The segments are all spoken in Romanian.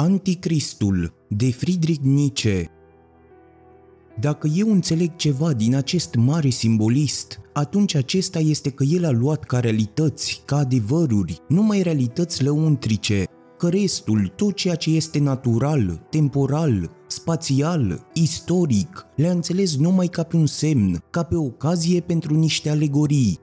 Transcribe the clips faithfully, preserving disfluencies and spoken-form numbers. Antichristul de Friedrich Nietzsche. Dacă eu înțeleg ceva din acest mare simbolist, atunci acesta este că el a luat ca realități, ca adevăruri, numai realități lăuntrice, că restul, tot ceea ce este natural, temporal, spațial, istoric, le-a înțeles numai ca pe un semn, ca pe ocazie pentru niște alegorii.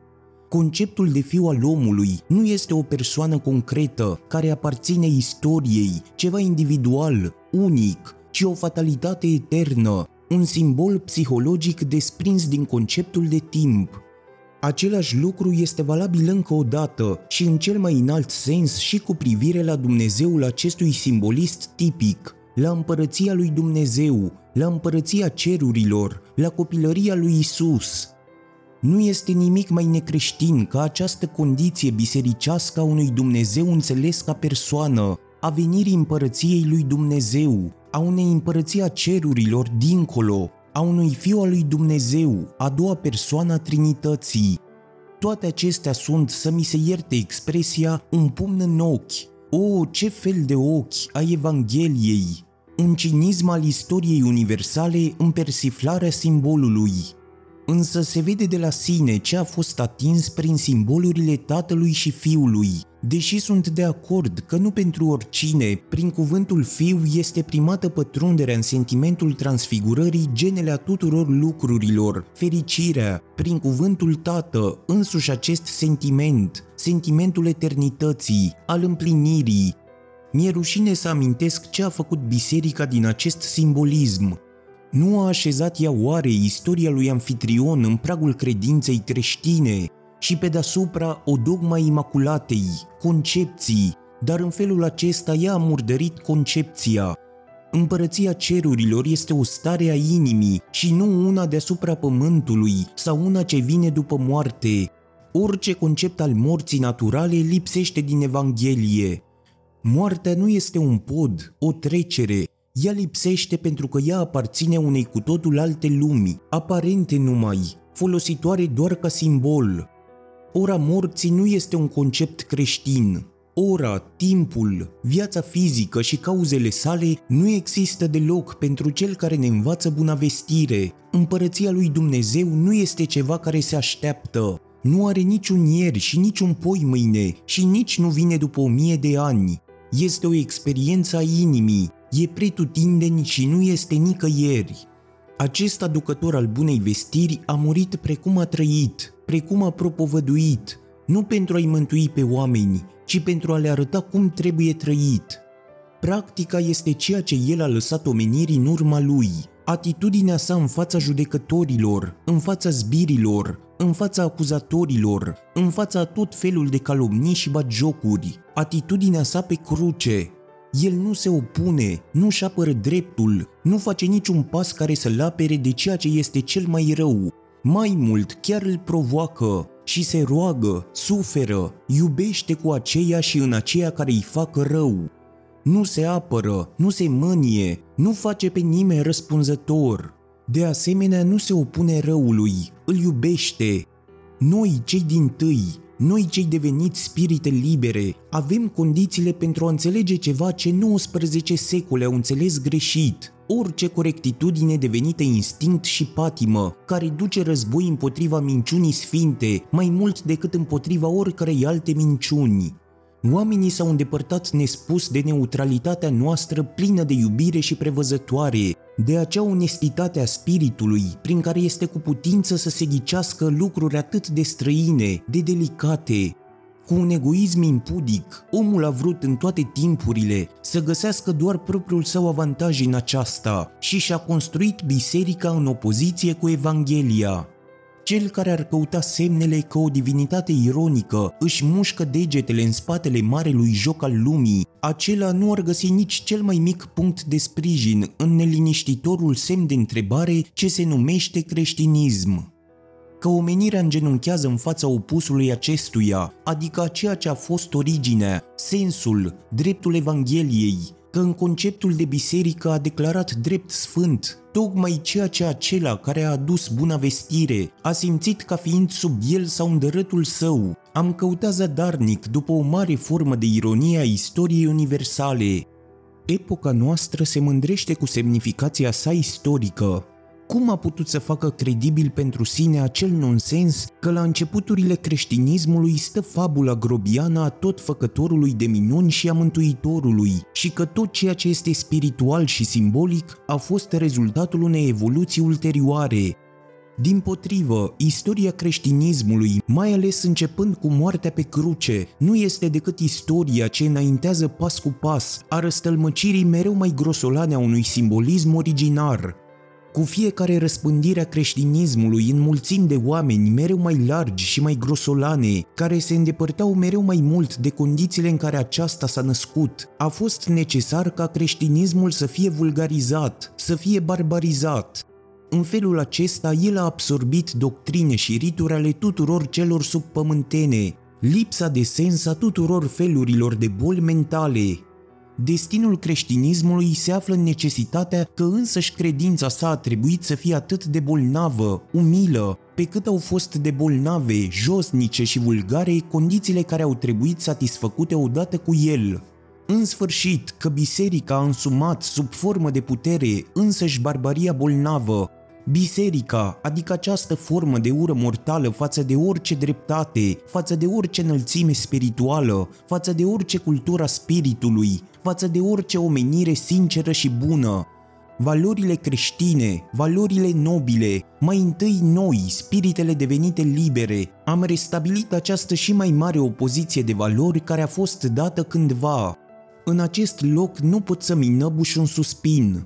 Conceptul de fiu al omului nu este o persoană concretă care aparține istoriei, ceva individual, unic, ci o fatalitate eternă, un simbol psihologic desprins din conceptul de timp. Același lucru este valabil încă o dată și în cel mai înalt sens și cu privire la Dumnezeul acestui simbolist tipic, la împărăția lui Dumnezeu, la împărăția cerurilor, la copilăria lui Isus. Nu este nimic mai necreștin ca această condiție bisericească a unui Dumnezeu înțeles ca persoană, a venirii împărăției lui Dumnezeu, a unei împărății a cerurilor dincolo, a unui fiu al lui Dumnezeu, a doua persoană a Trinității. Toate acestea sunt, să mi se ierte expresia, un pumn în ochi. O, ce fel de ochi ai Evangheliei! Un cinism al istoriei universale în persiflarea simbolului. Însă se vede de la sine ce a fost atins prin simbolurile Tatălui și Fiului, deși sunt de acord că nu pentru oricine, prin cuvântul Fiu este primată pătrunderea în sentimentul transfigurării, genele a tuturor lucrurilor, fericirea, prin cuvântul Tată, însuși acest sentiment, sentimentul eternității, al împlinirii. Mi-e rușine să amintesc ce a făcut biserica din acest simbolism. Nu a așezat ea oare istoria lui Anfitrion în pragul credinței creștine și pe deasupra o dogma imaculatei, concepții, dar în felul acesta ea a murdărit concepția. Împărăția cerurilor este o stare a inimii și nu una deasupra pământului sau una ce vine după moarte. Orice concept al morții naturale lipsește din Evanghelie. Moartea nu este un pod, o trecere. Ea lipsește pentru că ea aparține unei cu totul alte lumi, aparente numai, folositoare doar ca simbol. Ora morții nu este un concept creștin. Ora, timpul, viața fizică și cauzele sale nu există deloc pentru cel care ne învață buna vestire. Împărăția lui Dumnezeu nu este ceva care se așteaptă. Nu are niciun ieri și niciun poi mâine și nici nu vine după o mie de ani. Este o experiență a inimii. E pretutindeni și nu este nicăieri. Acest aducător al bunei vestiri a murit precum a trăit, precum a propovăduit, nu pentru a-i mântui pe oameni, ci pentru a le arăta cum trebuie trăit. Practica este ceea ce el a lăsat omenirii în urma lui, atitudinea sa în fața judecătorilor, în fața zbirilor, în fața acuzatorilor, în fața tot felul de calomnii și batjocuri, atitudinea sa pe cruce. El nu se opune, nu-și apără dreptul, nu face niciun pas care să-l apere de ceea ce este cel mai rău. Mai mult, chiar îl provoacă și se roagă, suferă, iubește cu aceia și în aceia care îi fac rău. Nu se apără, nu se mânie, nu face pe nimeni răspunzător. De asemenea, nu se opune răului, îl iubește. Noi, cei dintâi, noi cei deveniți spirite libere, avem condițiile pentru a înțelege ceva ce nouăsprezece secole au înțeles greșit, orice corectitudine devenită instinct și patimă, care duce război împotriva minciunii sfinte, mai mult decât împotriva oricărei alte minciuni. Oamenii s-au îndepărtat nespus de neutralitatea noastră plină de iubire și prevăzătoare, de acea onestitate a spiritului, prin care este cu putință să se ghicească lucruri atât de străine, de delicate. Cu un egoism impudic, omul a vrut în toate timpurile să găsească doar propriul său avantaj în aceasta și și-a construit biserica în opoziție cu Evanghelia. Cel care ar căuta semnele că o divinitate ironică își mușcă degetele în spatele marelui joc al lumii, acela nu ar găsi nici cel mai mic punct de sprijin în neliniștitorul semn de întrebare ce se numește creștinism. Că omenirea îngenunchează în fața opusului acestuia, adică a ceea ce a fost originea, sensul, dreptul Evangheliei, că în conceptul de biserică a declarat drept sfânt tocmai ceea ce acela care a adus buna vestire a simțit ca fiind sub el sau în dărătul său, am căutat zadarnic după o mare formă de ironie a istoriei universale. Epoca noastră se mândrește cu semnificația sa istorică. Cum a putut să facă credibil pentru sine acel nonsens că la începuturile creștinismului stă fabula grobiană a totfăcătorului de minuni și a mântuitorului și că tot ceea ce este spiritual și simbolic a fost rezultatul unei evoluții ulterioare? Dimpotrivă, istoria creștinismului, mai ales începând cu moartea pe cruce, nu este decât istoria ce înaintează pas cu pas a răstălmăcirii mereu mai grosolane a unui simbolism originar. Cu fiecare răspândire a creștinismului în mulțimi de oameni mereu mai largi și mai grosolane, care se îndepărtau mereu mai mult de condițiile în care aceasta s-a născut, a fost necesar ca creștinismul să fie vulgarizat, să fie barbarizat. În felul acesta, el a absorbit doctrine și rituri ale tuturor celor subpământene, lipsa de sens a tuturor felurilor de boli mentale. Destinul creștinismului se află în necesitatea că însăși credința sa a trebuit să fie atât de bolnavă, umilă, pe cât au fost de bolnave, josnice și vulgare condițiile care au trebuit satisfăcute odată cu el. În sfârșit, că biserica a însumat sub formă de putere însăși barbaria bolnavă. Biserica, adică această formă de ură mortală față de orice dreptate, față de orice înălțime spirituală, față de orice cultura spiritului, față de orice omenire sinceră și bună. Valorile creștine, valorile nobile, mai întâi noi, spiritele devenite libere, am restabilit această și mai mare opoziție de valori care a fost dată cândva. În acest loc nu pot să-mi înăbuși un suspin.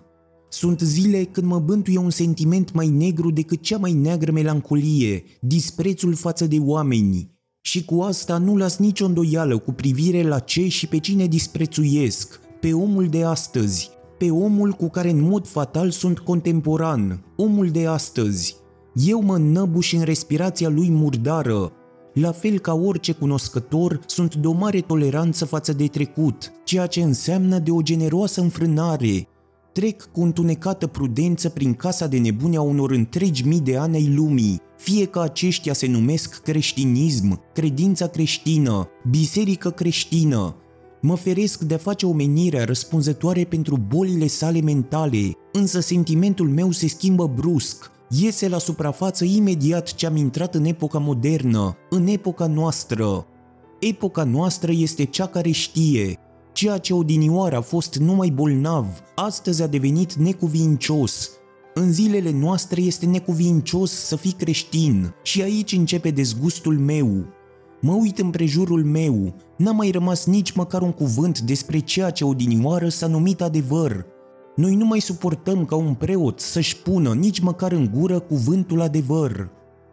Sunt zile când mă bântuie un sentiment mai negru decât cea mai neagră melancolie, disprețul față de oameni. Și cu asta nu las nicio îndoială cu privire la ce și pe cine disprețuiesc, pe omul de astăzi, pe omul cu care în mod fatal sunt contemporan, omul de astăzi. Eu mă înnăbuș în respirația lui murdară. La fel ca orice cunoscător, sunt de o mare toleranță față de trecut, ceea ce înseamnă de o generoasă înfrânare. Trec cu întunecată prudență prin casa de nebune a unor întregi mii de ani ai lumii, fie că aceștia se numesc creștinism, credința creștină, biserică creștină. Mă feresc de a face omenirea răspunzătoare pentru bolile sale mentale, însă sentimentul meu se schimbă brusc. Iese la suprafață imediat ce am intrat în epoca modernă, în epoca noastră. Epoca noastră este cea care știe. Ceea ce odinioară a fost numai bolnav, astăzi a devenit necuvincios. În zilele noastre este necuvincios să fii creștin și aici începe dezgustul meu. Mă uit împrejurul meu, n-a mai rămas nici măcar un cuvânt despre ceea ce odinioară s-a numit adevăr. Noi nu mai suportăm ca un preot să-și pună nici măcar în gură cuvântul adevăr.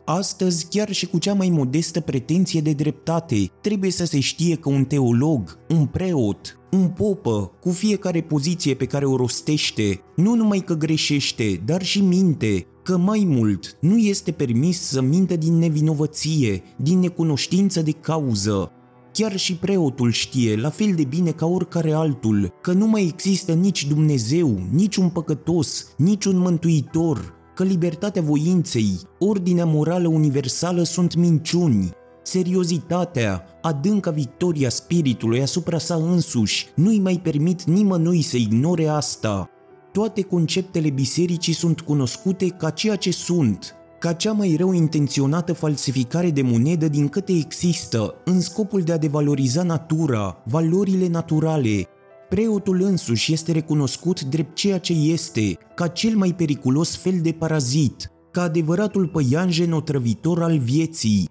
Astăzi, chiar și cu cea mai modestă pretenție de dreptate, trebuie să se știe că un teolog, un preot, un popă, cu fiecare poziție pe care o rostește, nu numai că greșește, dar și minte, că mai mult nu este permis să mintă din nevinovăție, din necunoștință de cauză. Chiar și preotul știe, la fel de bine ca oricare altul, că nu mai există nici Dumnezeu, nici un păcătos, nici un mântuitor, că libertatea voinței, ordinea morală universală sunt minciuni. Seriozitatea, adânca victoria spiritului asupra sa însuși, nu-i mai permit nimănui să ignore asta. Toate conceptele bisericii sunt cunoscute ca ceea ce sunt, ca cea mai rău intenționată falsificare de monedă din câte există, în scopul de a devaloriza natura, valorile naturale. Preotul însuși este recunoscut drept ceea ce este, ca cel mai periculos fel de parazit, ca adevăratul păianjen otrăvitor al vieții.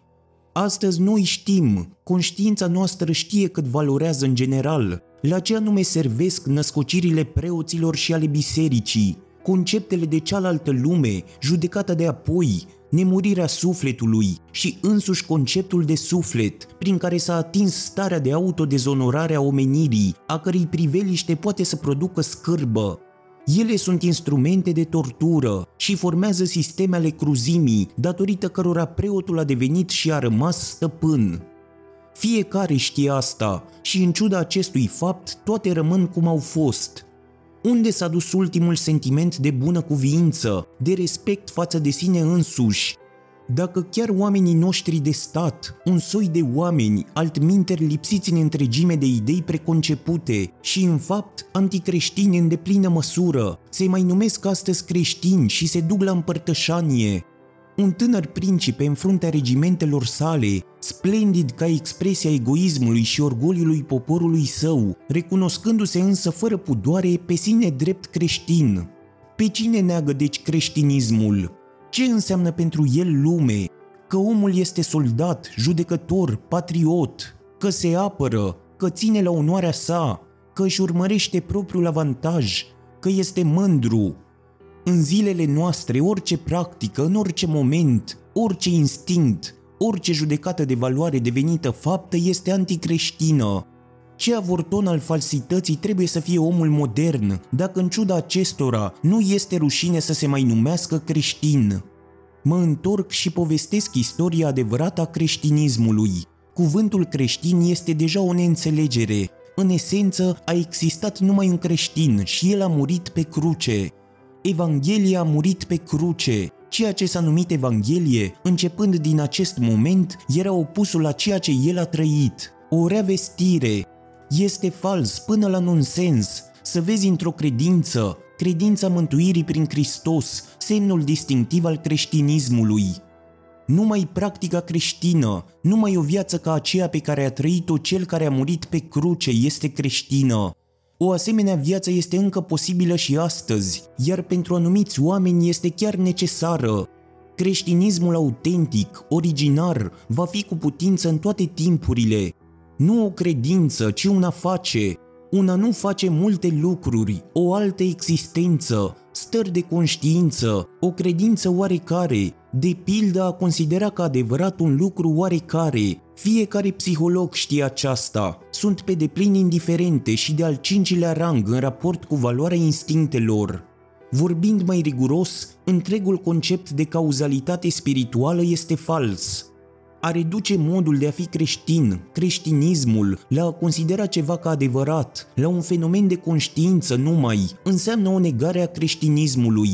Astăzi noi știm, conștiința noastră știe cât valorează în general, la ce anume servesc născocirile preoților și ale bisericii, conceptele de cealaltă lume, judecata de apoi, nemurirea sufletului și însuși conceptul de suflet, prin care s-a atins starea de autodezonorare a omenirii, a cărei priveliște poate să producă scârbă. Ele sunt instrumente de tortură și formează sisteme ale cruzimii, datorită cărora preotul a devenit și a rămas stăpân. Fiecare știe asta și în ciuda acestui fapt, toate rămân cum au fost. Unde s-a dus ultimul sentiment de bună cuviință, de respect față de sine însuși? Dacă chiar oamenii noștri de stat, un soi de oameni altminteri lipsiți în întregime de idei preconcepute și în fapt anticreștini în deplină măsură, se mai numesc astăzi creștini și se duc la împărtășanie, un tânăr principe în fruntea regimentelor sale, splendid ca expresia egoismului și orgoliului poporului său, recunoscându-se însă fără pudoare pe sine drept creștin. Pe cine neagă deci creștinismul? Ce înseamnă pentru el lume? Că omul este soldat, judecător, patriot, că se apără, că ține la onoarea sa, că își urmărește propriul avantaj, că este mândru. În zilele noastre, orice practică, în orice moment, orice instinct, orice judecată de valoare devenită faptă este anticreștină. Ce avorton al falsității trebuie să fie omul modern, dacă în ciuda acestora nu este rușine să se mai numească creștin? Mă întorc și povestesc istoria adevărată a creștinismului. Cuvântul creștin este deja o neînțelegere. În esență, a existat numai un creștin și el a murit pe cruce. Evanghelia a murit pe cruce. Ceea ce s-a numit Evanghelie, începând din acest moment, era opusul la ceea ce el a trăit. O rea vestire. Este fals până la nonsens să vezi într-o credință, credința mântuirii prin Hristos, semnul distinctiv al creștinismului. Numai practica creștină, numai o viață ca aceea pe care a trăit-o cel care a murit pe cruce este creștină. O asemenea viață este încă posibilă și astăzi, iar pentru anumiți oameni este chiar necesară. Creștinismul autentic, originar, va fi cu putință în toate timpurile. Nu o credință, ci una face. Una nu face multe lucruri, o altă existență, stări de conștiință, o credință oarecare, de pildă a considera ca adevărat un lucru oarecare. Fiecare psiholog știe aceasta. Sunt pe deplin indiferente și de al cincilea rang în raport cu valoarea instinctelor. Vorbind mai riguros, întregul concept de cauzalitate spirituală este fals. A reduce modul de a fi creștin, creștinismul, la a considera ceva ca adevărat, la un fenomen de conștiință numai, înseamnă o negare a creștinismului.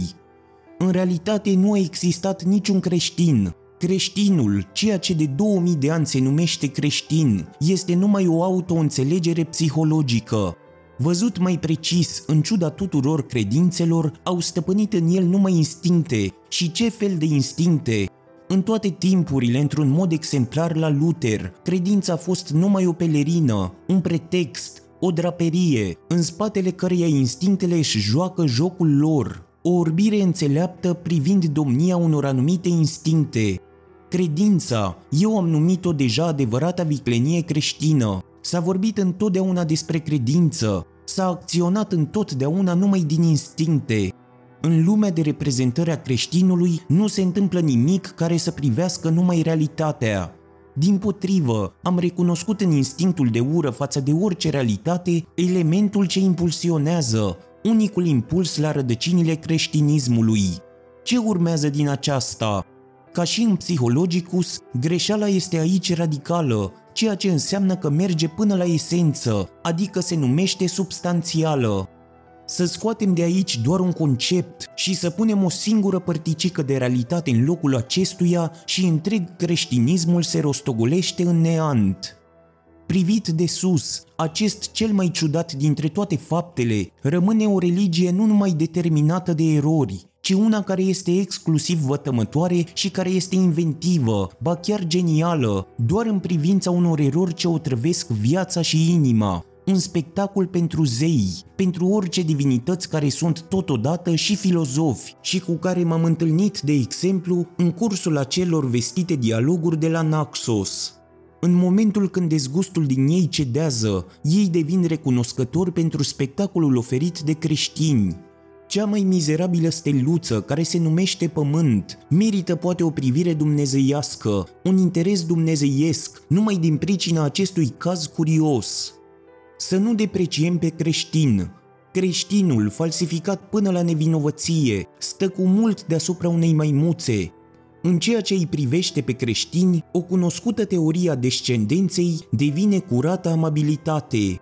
În realitate nu a existat niciun creștin. Creștinul, ceea ce de două mii de ani se numește creștin, este numai o auto-înțelegere psihologică. Văzut mai precis, în ciuda tuturor credințelor, au stăpânit în el numai instincte. Și ce fel de instincte? În toate timpurile, într-un mod exemplar la Luther, credința a fost numai o pelerină, un pretext, o draperie, în spatele căreia instinctele își joacă jocul lor, o orbire înțeleaptă privind domnia unor anumite instincte. Credința, eu am numit-o deja adevărata viclenie creștină. S-a vorbit întotdeauna despre credință, s-a acționat întotdeauna numai din instincte. În lumea de reprezentare a creștinului nu se întâmplă nimic care să privească numai realitatea. Dimpotrivă, am recunoscut în instinctul de ură față de orice realitate elementul ce impulsionează, unicul impuls la rădăcinile creștinismului. Ce urmează din aceasta? Ca și în Psihologicus, greșeala este aici radicală, ceea ce înseamnă că merge până la esență, adică se numește substanțială. Să scoatem de aici doar un concept și să punem o singură părticică de realitate în locul acestuia și întreg creștinismul se rostogolește în neant. Privit de sus, acest cel mai ciudat dintre toate faptele rămâne o religie nu numai determinată de erori, ci una care este exclusiv vătămătoare și care este inventivă, ba chiar genială, doar în privința unor erori ce o trăvesc viața și inima. Un spectacol pentru zei, pentru orice divinități care sunt totodată și filozofi și cu care m-am întâlnit, de exemplu, în cursul acelor vestite dialoguri de la Naxos. În momentul când dezgustul din ei cedează, ei devin recunoscători pentru spectacolul oferit de creștini. Cea mai mizerabilă steluță, care se numește Pământ, merită poate o privire dumnezeiască, un interes dumnezeiesc, numai din pricina acestui caz curios. Să nu depreciem pe creștin. Creștinul, falsificat până la nevinovăție, stă cu mult deasupra unei maimuțe. În ceea ce îi privește pe creștini, o cunoscută teorie a descendenței devine curată amabilitate.